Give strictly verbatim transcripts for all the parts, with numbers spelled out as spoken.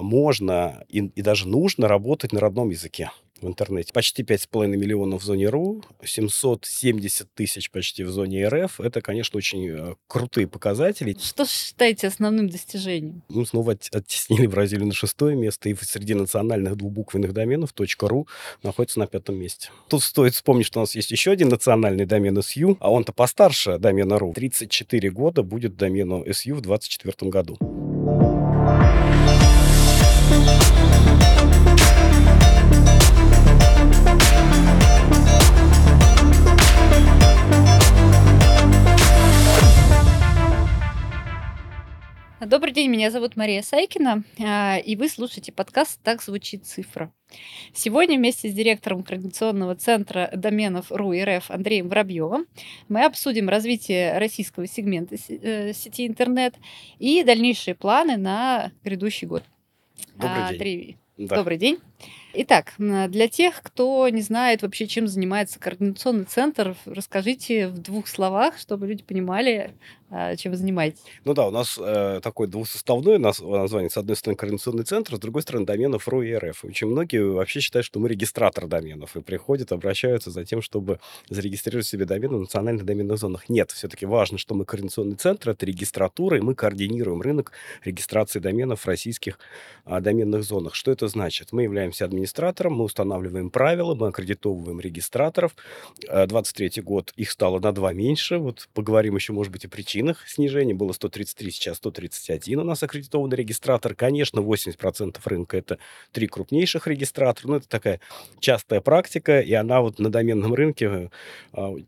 можно и, и даже нужно работать на родном языке в интернете. Почти пять с половиной миллионов в зоне эр у, семьсот семьдесят тысяч почти в зоне эр эф. Это, конечно, очень крутые показатели. Что считаете основным достижением? Ну, снова от, оттеснили Бразилию на шестое место, и среди национальных двубуквенных доменов .ру находится на пятом месте. Тут стоит вспомнить, что у нас есть еще один национальный домен эс ю, а он-то постарше домена .ру. тридцать четыре года будет домену эс ю в двадцать четвёртом году. Добрый день, меня зовут Мария Сайкина, и вы слушаете подкаст «Так звучит цифра». Сегодня вместе с директором Координационного центра доменов .ру/РФ Андреем Воробьевым мы обсудим развитие российского сегмента сети интернет и дальнейшие планы на грядущий год. Добрый день. Андрей, да. Добрый день. Итак, для тех, кто не знает вообще, чем занимается Координационный центр, расскажите в двух словах, чтобы люди понимали, чем вы занимаетесь. Ну да, у нас э, такое двусоставное название. С одной стороны, Координационный центр, с другой стороны, доменов .ру и .РФ. Очень многие вообще считают, что мы регистратор доменов, и приходят, обращаются за тем, чтобы зарегистрировать себе домены в национальных доменных зонах. Нет, все-таки важно, что мы Координационный центр, это регистратура, и мы координируем рынок регистрации доменов в российских а, доменных зонах. Что это значит? Мы являемся администратором, мы устанавливаем правила, мы аккредитовываем регистраторов. двадцать третий год их стало на два меньше. Вот поговорим еще, может быть, о причинах снижения. Было сто тридцать три, сейчас сто тридцать один у нас аккредитованный регистратор. Конечно, восемьдесят процентов рынка – это три крупнейших регистратора. Но это такая частая практика, и она вот на доменном рынке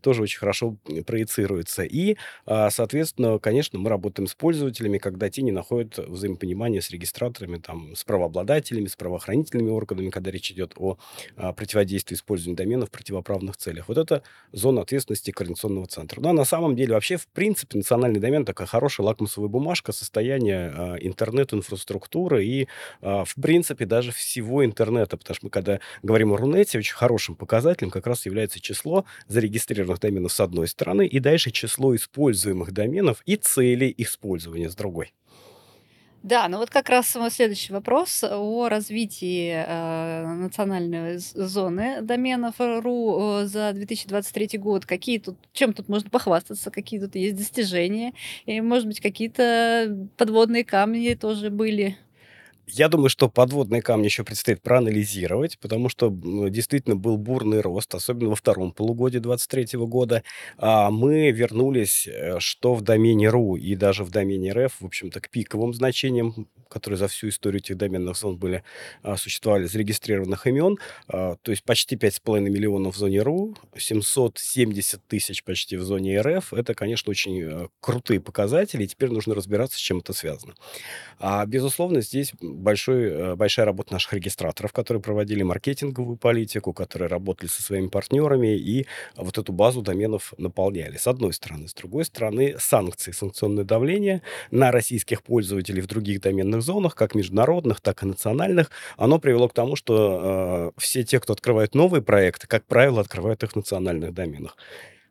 тоже очень хорошо проецируется. И, соответственно, конечно, мы работаем с пользователями, когда те не находят взаимопонимания с регистраторами, там, с правообладателями, с правоохранительными органами, когда речь идет о, о противодействии использованию доменов в противоправных целях. Вот это зона ответственности Координационного центра. Но на самом деле вообще, в принципе, национальный домен такая хорошая лакмусовая бумажка состояния а, интернет-инфраструктуры и, а, в принципе, даже всего интернета. Потому что мы, когда говорим о Рунете, очень хорошим показателем как раз является число зарегистрированных доменов с одной стороны и дальше число используемых доменов и целей использования с другой. Да, ну вот как раз мой следующий вопрос о развитии э, национальной зоны доменов .ру за две тысячи двадцать третий год. Какие тут, чем тут можно похвастаться, какие тут есть достижения, и, может быть, какие-то подводные камни тоже были? Я думаю, что подводные камни еще предстоит проанализировать, потому что действительно был бурный рост, особенно во втором полугодии двадцать третьего года. Мы вернулись, что в домене .ру и даже в домене .РФ, в общем-то, к пиковым значениям, которые за всю историю этих доменных зон были, существовали зарегистрированных имен. То есть почти пять с половиной миллионов в зоне .ру, семьсот семьдесят тысяч почти в зоне эр эф. Это, конечно, очень крутые показатели, и теперь нужно разбираться, с чем это связано. А, безусловно, здесь... Большой, большая работа наших регистраторов, которые проводили маркетинговую политику, которые работали со своими партнерами и вот эту базу доменов наполняли. С одной стороны. С другой стороны, санкции, санкционное давление на российских пользователей в других доменных зонах, как международных, так и национальных, оно привело к тому, что э, все те, кто открывает новые проекты, как правило, открывают их в национальных доменах.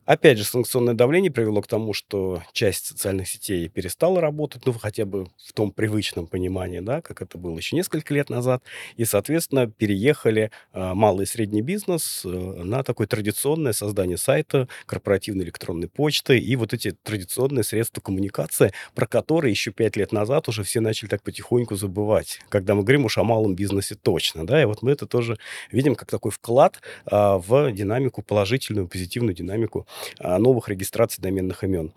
Опять же, санкционное давление привело к тому, что часть социальных сетей перестала работать, ну, хотя бы в том привычном понимании, да, как это было еще несколько лет назад, и, соответственно, переехали э, малый и средний бизнес э, на такое традиционное создание сайта, корпоративной электронной почты и вот эти традиционные средства коммуникации, про которые еще пять лет назад уже все начали так потихоньку забывать, когда мы говорим уж о малом бизнесе точно, да, и вот мы это тоже видим как такой вклад э, в динамику, положительную, позитивную динамику новых регистраций доменных имен.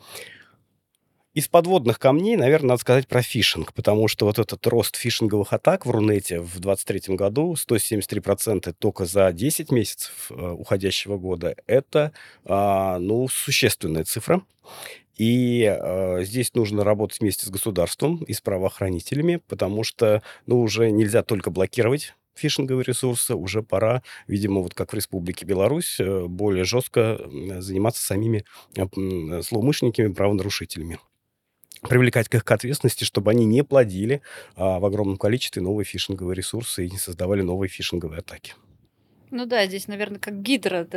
Из подводных камней, наверное, надо сказать про фишинг, потому что вот этот рост фишинговых атак в Рунете в двадцать третьем году, сто семьдесят три процента только за десять месяцев уходящего года, это, ну, существенная цифра. И э, здесь нужно работать вместе с государством и с правоохранителями, потому что, ну, уже нельзя только блокировать фишинговые ресурсы, уже пора, видимо, вот как в Республике Беларусь, более жестко заниматься самими злоумышленниками, правонарушителями. Привлекать их к ответственности, чтобы они не плодили а, в огромном количестве новые фишинговые ресурсы и не создавали новые фишинговые атаки. Ну да, здесь, наверное, как гидра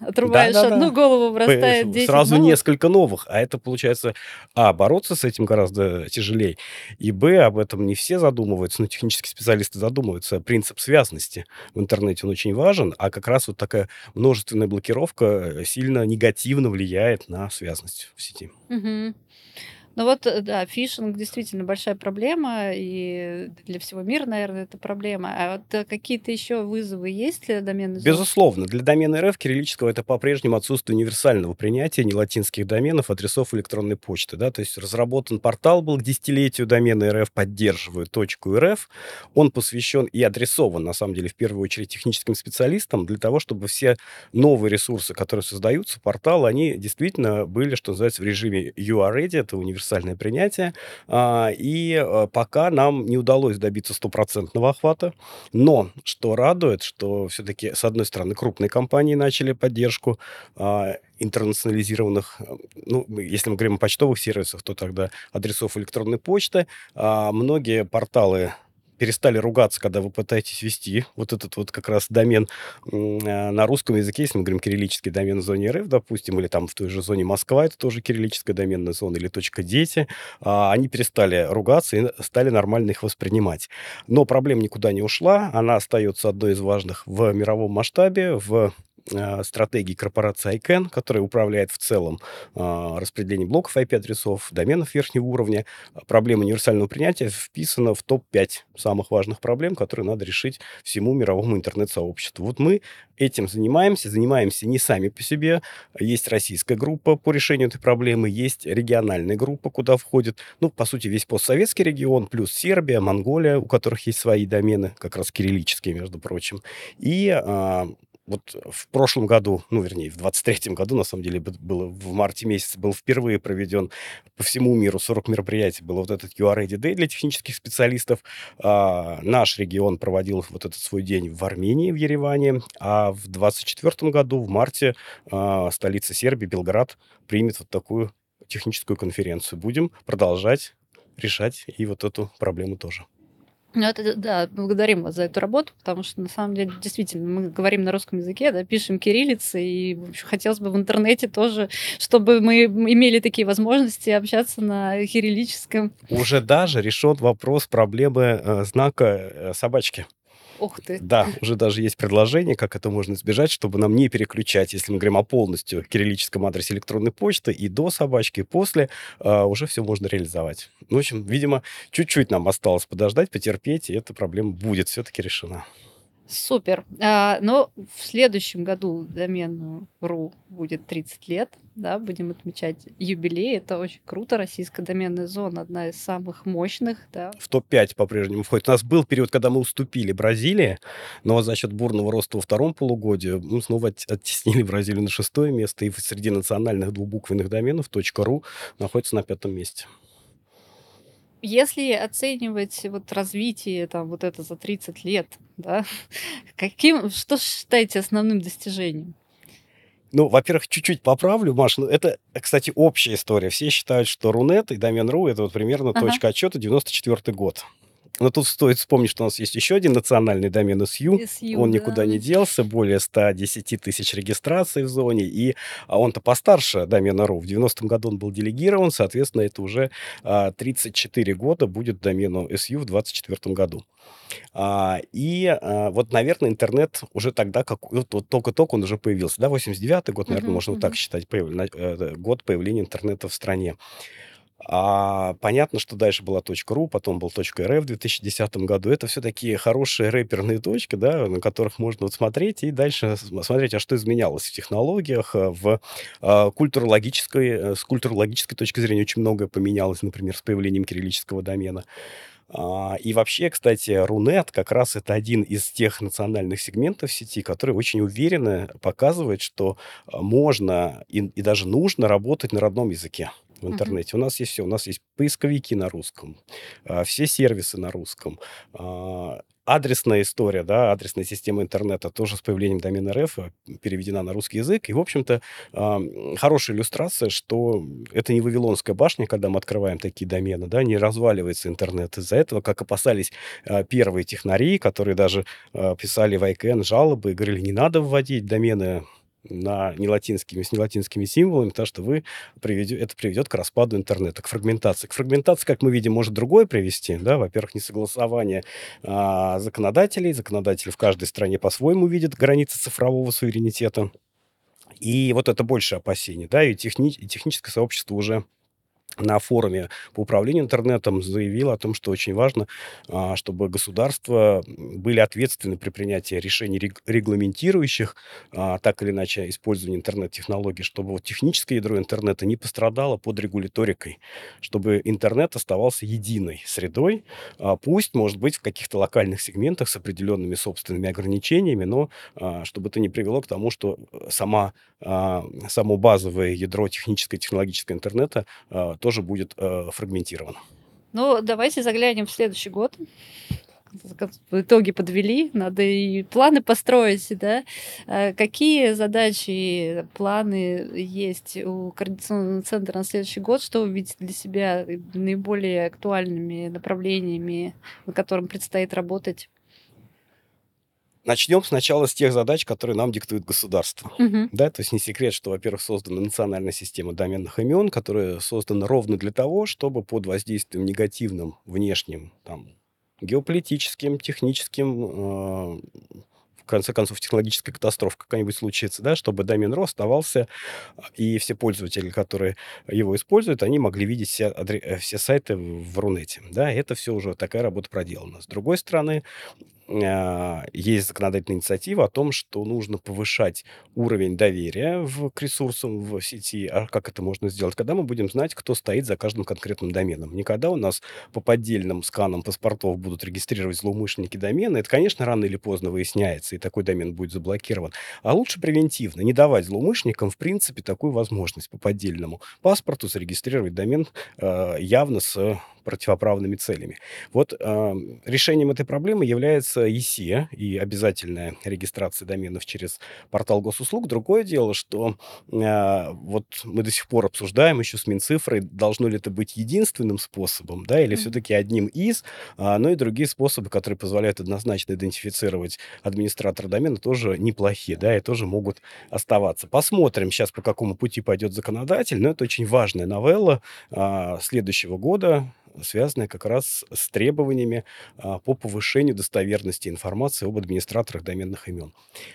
отрубаешь да, да, одну да. голову, вырастает десять сразу новых. Несколько новых. А это, получается, а, бороться с этим гораздо тяжелее, и, б, об этом не все задумываются, но технические специалисты задумываются. Принцип связности в интернете, он очень важен, а как раз вот такая множественная блокировка сильно негативно влияет на связность в сети. Угу. Ну вот, да, фишинг действительно большая проблема, и для всего мира, наверное, это проблема. А вот какие-то еще вызовы есть для домена? Безусловно. Для домена РФ кириллического это по-прежнему отсутствие универсального принятия нелатинских доменов, адресов электронной почты. Да? То есть разработан портал был к десятилетию домена РФ, поддерживаю .РФ. Он посвящен и адресован, на самом деле, в первую очередь техническим специалистам для того, чтобы все новые ресурсы, которые создаются, порталы, они действительно были, что называется, в режиме You are ready, это универсальный универсальное принятие, и пока нам не удалось добиться стопроцентного охвата, но что радует, что все-таки, с одной стороны, крупные компании начали поддержку интернационализированных, ну, если мы говорим о почтовых сервисах, то тогда адресов электронной почты, многие порталы перестали ругаться, когда вы пытаетесь вести вот этот вот как раз домен на русском языке, если мы говорим кириллический домен в зоне РФ, допустим, или там в той же зоне Москва, это тоже кириллическая доменная зона, или точка .дети, они перестали ругаться и стали нормально их воспринимать. Но проблема никуда не ушла, она остается одной из важных в мировом масштабе, в стратегии корпорации ай кэн, которая управляет в целом э, распределением блоков ай пи-адресов, доменов верхнего уровня. Проблема универсального принятия вписана в топ пять самых важных проблем, которые надо решить всему мировому интернет-сообществу. Вот мы этим занимаемся, занимаемся не сами по себе. Есть российская группа по решению этой проблемы, есть региональная группа, куда входит, ну, по сути, весь постсоветский регион, плюс Сербия, Монголия, у которых есть свои домены, как раз кириллические, между прочим. И э, Вот в прошлом году, ну, вернее, в двадцать третьем году, на самом деле, было, в марте месяце был впервые проведен по всему миру сорок мероприятий. Был вот этот You Are Ready Day для технических специалистов. А, наш регион проводил вот этот свой день в Армении, в Ереване. А в двадцать четвёртом году, в марте, а, столица Сербии, Белград, примет вот такую техническую конференцию. Будем продолжать решать и вот эту проблему тоже. Ну, это, да, благодарим вас за эту работу, потому что, на самом деле, действительно, мы говорим на русском языке, да, пишем кириллицей, и, в общем, хотелось бы в интернете тоже, чтобы мы имели такие возможности общаться на кириллическом. Уже даже решен вопрос проблемы э, знака э, собачки. Ух ты. Да, уже даже есть предложение, как это можно избежать, чтобы нам не переключать, если мы говорим о полностью кириллическом адресе электронной почты, и до собачки, и после, э, уже все можно реализовать. Ну, в общем, видимо, чуть-чуть нам осталось подождать, потерпеть, и эта проблема будет все-таки решена. Супер. А, но в следующем году домену .ру будет тридцать лет. Да, будем отмечать юбилей. Это очень круто. Российская доменная зона одна из самых мощных. Да. В топ пять по-прежнему входит. У нас был период, когда мы уступили Бразилии, но за счет бурного роста во втором полугодии мы снова оттеснили Бразилию на шестое место. И среди национальных двубуквенных доменов .ру находится на пятом месте. Если оценивать вот развитие там, вот это за тридцать лет, да, каким, что считаете основным достижением? Ну, во-первых, чуть-чуть поправлю, Маш. Ну, это, кстати, общая история. Все считают, что Рунет и домен.ру — это вот примерно ага. точка отчета девяносто четвёртый год. Но тут стоит вспомнить, что у нас есть еще один национальный домен эс ю. эс ю он да. никуда не делся. Более сто десять тысяч регистраций в зоне. И он-то постарше домена .ру. В девяностом году он был делегирован. Соответственно, это уже тридцать четыре года будет домену эс ю в двадцать четвёртом году. И вот, наверное, интернет уже тогда, как вот, вот только-только он уже появился. Да, восемьдесят девятый год, наверное, uh-huh, можно uh-huh. вот так считать, появ... год появления интернета в стране. А понятно, что дальше была .ру, потом был .рф в две тысячи десятом году. Это все такие хорошие рэперные точки, да, на которых можно вот смотреть и дальше смотреть, а что изменялось в технологиях, в э, культурологической, с культурологической точки зрения очень многое поменялось, например, с появлением кириллического домена. И вообще, кстати, Рунет как раз это один из тех национальных сегментов сети, который очень уверенно показывает, что можно и, и даже нужно работать на родном языке в интернете. Uh-huh. У нас есть все. У нас есть поисковики на русском, все сервисы на русском. Адресная история, да, адресная система интернета тоже с появлением домена РФ переведена на русский язык. И, в общем-то, э, хорошая иллюстрация, что это не Вавилонская башня, когда мы открываем такие домены, да, не разваливается интернет из-за этого, как опасались э, первые технари, которые даже э, писали в ай кэн жалобы и говорили, не надо вводить домены на нелатинскими, с нелатинскими символами, потому что вы приведет, это приведет к распаду интернета, к фрагментации. К фрагментации, как мы видим, может другое привести. Да? Во-первых, несогласование а, законодателей. Законодатели в каждой стране по-своему видят границы цифрового суверенитета. И вот это больше опасений. Да? И, техни, и техническое сообщество уже на форуме по управлению интернетом заявила о том, что очень важно, чтобы государства были ответственны при принятии решений, регламентирующих так или иначе использование интернет-технологий, чтобы вот техническое ядро интернета не пострадало под регуляторикой, чтобы интернет оставался единой средой, пусть, может быть, в каких-то локальных сегментах с определенными собственными ограничениями, но чтобы это не привело к тому, что сама, само базовое ядро техническое и технологическое интернета тоже будет э, фрагментировано. Ну, давайте заглянем в следующий год. Итоги подвели, надо и планы построить, да? Какие задачи и планы есть у Координационного центра на следующий год? Что вы видите для себя наиболее актуальными направлениями, на котором предстоит работать? Начнем сначала с тех задач, которые нам диктует государство. Uh-huh. Да, то есть не секрет, что, во-первых, создана национальная система доменных имен, которая создана ровно для того, чтобы под воздействием негативным, внешним, там, геополитическим, техническим, э- в конце концов, технологическая катастрофа какая-нибудь случится, да, чтобы домен .ру оставался, и все пользователи, которые его используют, они могли видеть все, адре- все сайты в Рунете. Да, это все уже такая работа проделана. С другой стороны, есть законодательная инициатива о том, что нужно повышать уровень доверия в, к ресурсам в сети. А как это можно сделать? Когда мы будем знать, кто стоит за каждым конкретным доменом. Не когда у нас по поддельным сканам паспортов будут регистрировать злоумышленники домена. Это, конечно, рано или поздно выясняется, и такой домен будет заблокирован. А лучше превентивно не давать злоумышленникам, в принципе, такую возможность по поддельному паспорту зарегистрировать домен э, явно с противоправными целями. Вот э, решением этой проблемы является и си и обязательная регистрация доменов через портал госуслуг. Другое дело, что э, вот мы до сих пор обсуждаем еще с Минцифрой, должно ли это быть единственным способом, да, или mm-hmm. все-таки одним из, а, но и другие способы, которые позволяют однозначно идентифицировать администратора домена, тоже неплохие, да, и тоже могут оставаться. Посмотрим сейчас, по какому пути пойдет законодатель, но это очень важная новелла а, следующего года, связанная как раз с требованиями а, по повышению достоверности информации об администраторах доменных имен.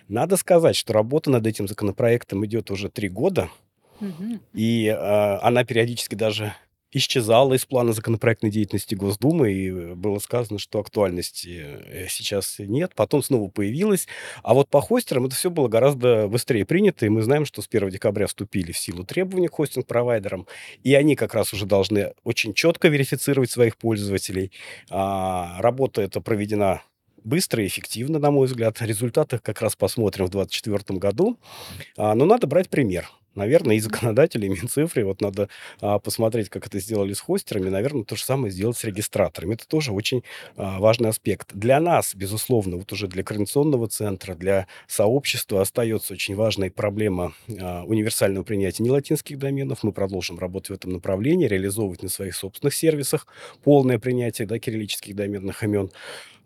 Надо сказать, что работа над этим законопроектом идет уже три года, mm-hmm. и а, она периодически даже исчезала из плана законопроектной деятельности Госдумы, и было сказано, что актуальности сейчас нет, потом снова появилась. А вот по хостерам это все было гораздо быстрее принято, и мы знаем, что с первого декабря вступили в силу требования к хостинг-провайдерам, и они как раз уже должны очень четко верифицировать своих пользователей. А работа эта проведена быстро и эффективно, на мой взгляд. Результаты как раз посмотрим в двадцать четвёртом году. А, но надо брать пример. Наверное, и законодатели, и Минцифры. Вот надо а, посмотреть, как это сделали с хостерами. Наверное, то же самое сделать с регистраторами. Это тоже очень а, важный аспект. Для нас, безусловно, вот уже для Координационного центра, для сообщества остается очень важной проблема а, универсального принятия нелатинских доменов. Мы продолжим работать в этом направлении, реализовывать на своих собственных сервисах полное принятие, да, кириллических доменных имен.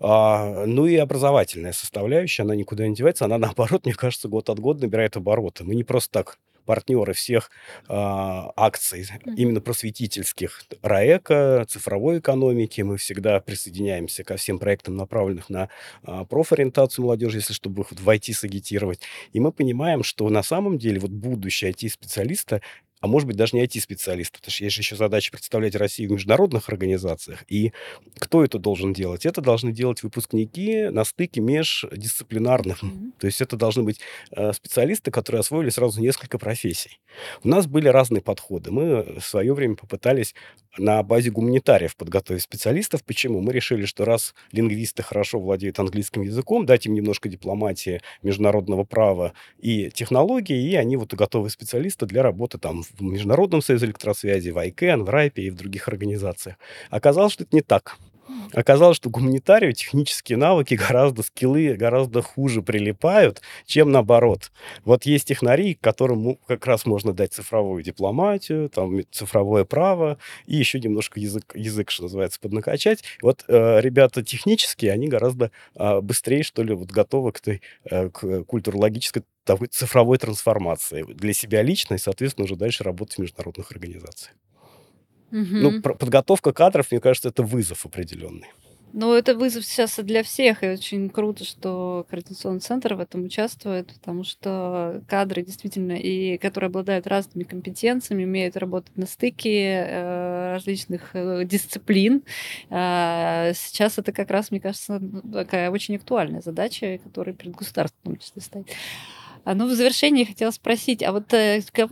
А, ну и образовательная составляющая, она никуда не девается. Она, наоборот, мне кажется, год от года набирает обороты. Мы не просто так партнеры всех э, акций, именно просветительских, РАЭКа, цифровой экономики. Мы всегда присоединяемся ко всем проектам, направленных на э, профориентацию молодежи, если чтобы их вот в ай ти сагитировать. И мы понимаем, что на самом деле вот будущее ай ти-специалиста, а может быть, даже не ай ти-специалист, потому что есть же еще задача представлять Россию в международных организациях. И кто это должен делать? Это должны делать выпускники на стыке междисциплинарных. Mm-hmm. То есть это должны быть э, специалисты, которые освоили сразу несколько профессий. У нас были разные подходы. Мы в свое время попытались на базе гуманитариев подготовить специалистов. Почему? Мы решили, что раз лингвисты хорошо владеют английским языком, дать им немножко дипломатии, международного права и технологии, и они вот готовые специалисты для работы там в Международном союзе электросвязи, в ай кэн, в райп и в других организациях. Оказалось, что это не так. Оказалось, что гуманитарию технические навыки гораздо, скиллы гораздо хуже прилипают, чем наоборот. Вот есть технари, которым как раз можно дать цифровую дипломатию, там, цифровое право и еще немножко язык, язык что называется, поднакачать. Вот э, ребята технические, они гораздо э, быстрее, что ли, вот готовы к, той, э, к культурологической такой цифровой трансформации для себя лично и, соответственно, уже дальше работать в международных организациях. Угу. Ну, подготовка кадров, мне кажется, это вызов определенный. Ну, это вызов сейчас для всех, и очень круто, что Координационный центр в этом участвует, потому что кадры действительно, и которые обладают разными компетенциями, умеют работать на стыке различных дисциплин. Сейчас это как раз, мне кажется, такая очень актуальная задача, которая перед государством в том числе стоит. Ну, в завершении хотела спросить, а вот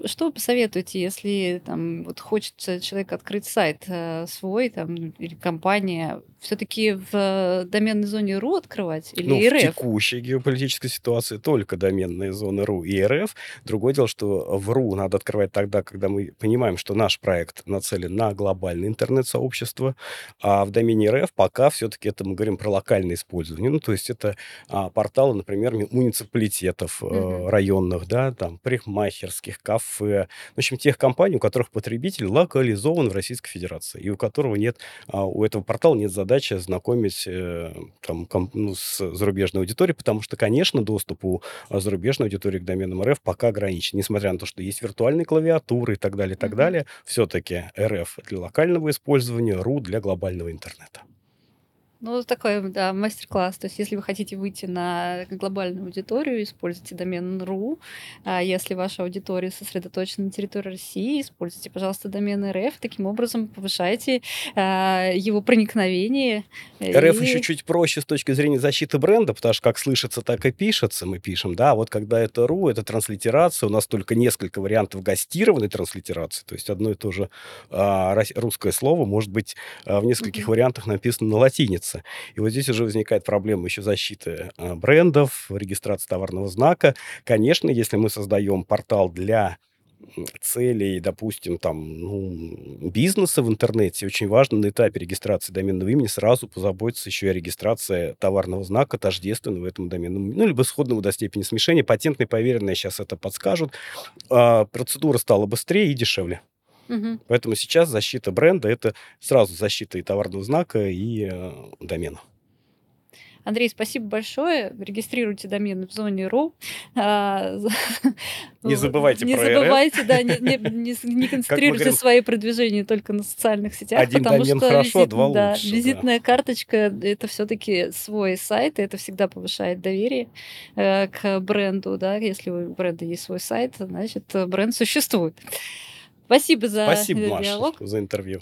что вы посоветуете, если там, вот хочется человек открыть сайт свой там, или компания, все-таки в доменной зоне .ру открывать или ну, РФ? В текущей геополитической ситуации только доменные зоны .ру и РФ. Другое дело, что в .ру надо открывать тогда, когда мы понимаем, что наш проект нацелен на глобальное интернет-сообщество, а в домене РФ пока все-таки это мы говорим про локальное использование. Ну, то есть это а, порталы, например, муниципалитетов, mm-hmm. районных, да, там, парикмахерских, кафе, в общем, тех компаний, у которых потребитель локализован в Российской Федерации, и у которого нет, у этого портала нет задачи знакомить там, ну, с зарубежной аудиторией, потому что, конечно, доступ у зарубежной аудитории к доменам РФ пока ограничен, несмотря на то, что есть виртуальные клавиатуры и так далее, и так mm-hmm. далее, все-таки РФ для локального использования, РУ для глобального интернета. Ну, такой, да, мастер-класс. То есть, если вы хотите выйти на глобальную аудиторию, используйте домен .ру. А если ваша аудитория сосредоточена на территории России, используйте, пожалуйста, домен РФ. Таким образом, повышайте а, его проникновение. РФ и... еще чуть проще с точки зрения защиты бренда, потому что как слышится, так и пишется. Мы пишем, да, вот когда это .ру, это транслитерация. У нас только несколько вариантов гостированной транслитерации. То есть, одно и то же а, русское слово может быть а, в нескольких mm-hmm. вариантах написано на латинице. И вот здесь уже возникает проблема еще защиты брендов, регистрации товарного знака. Конечно, если мы создаем портал для целей, допустим, там, ну, бизнеса в интернете, очень важно на этапе регистрации доменного имени сразу позаботиться еще и о регистрации товарного знака, тождественного этому доменному, ну, либо сходного до степени смешения. Патентные поверенные сейчас это подскажут. А, процедура стала быстрее и дешевле. Угу. Поэтому сейчас защита бренда – это сразу защита и товарного знака, и э, домена. Андрей, спасибо большое. Регистрируйте домены в зоне .ру. Не забывайте про РФ. Не забывайте, да, не концентрируйте свои продвижения только на социальных сетях. Один домен хорошо, два лучше. Визитная карточка – это все-таки свой сайт, и это всегда повышает доверие к бренду. Если у бренда есть свой сайт, значит, бренд существует. Спасибо за Спасибо, диалог. Маша, за интервью.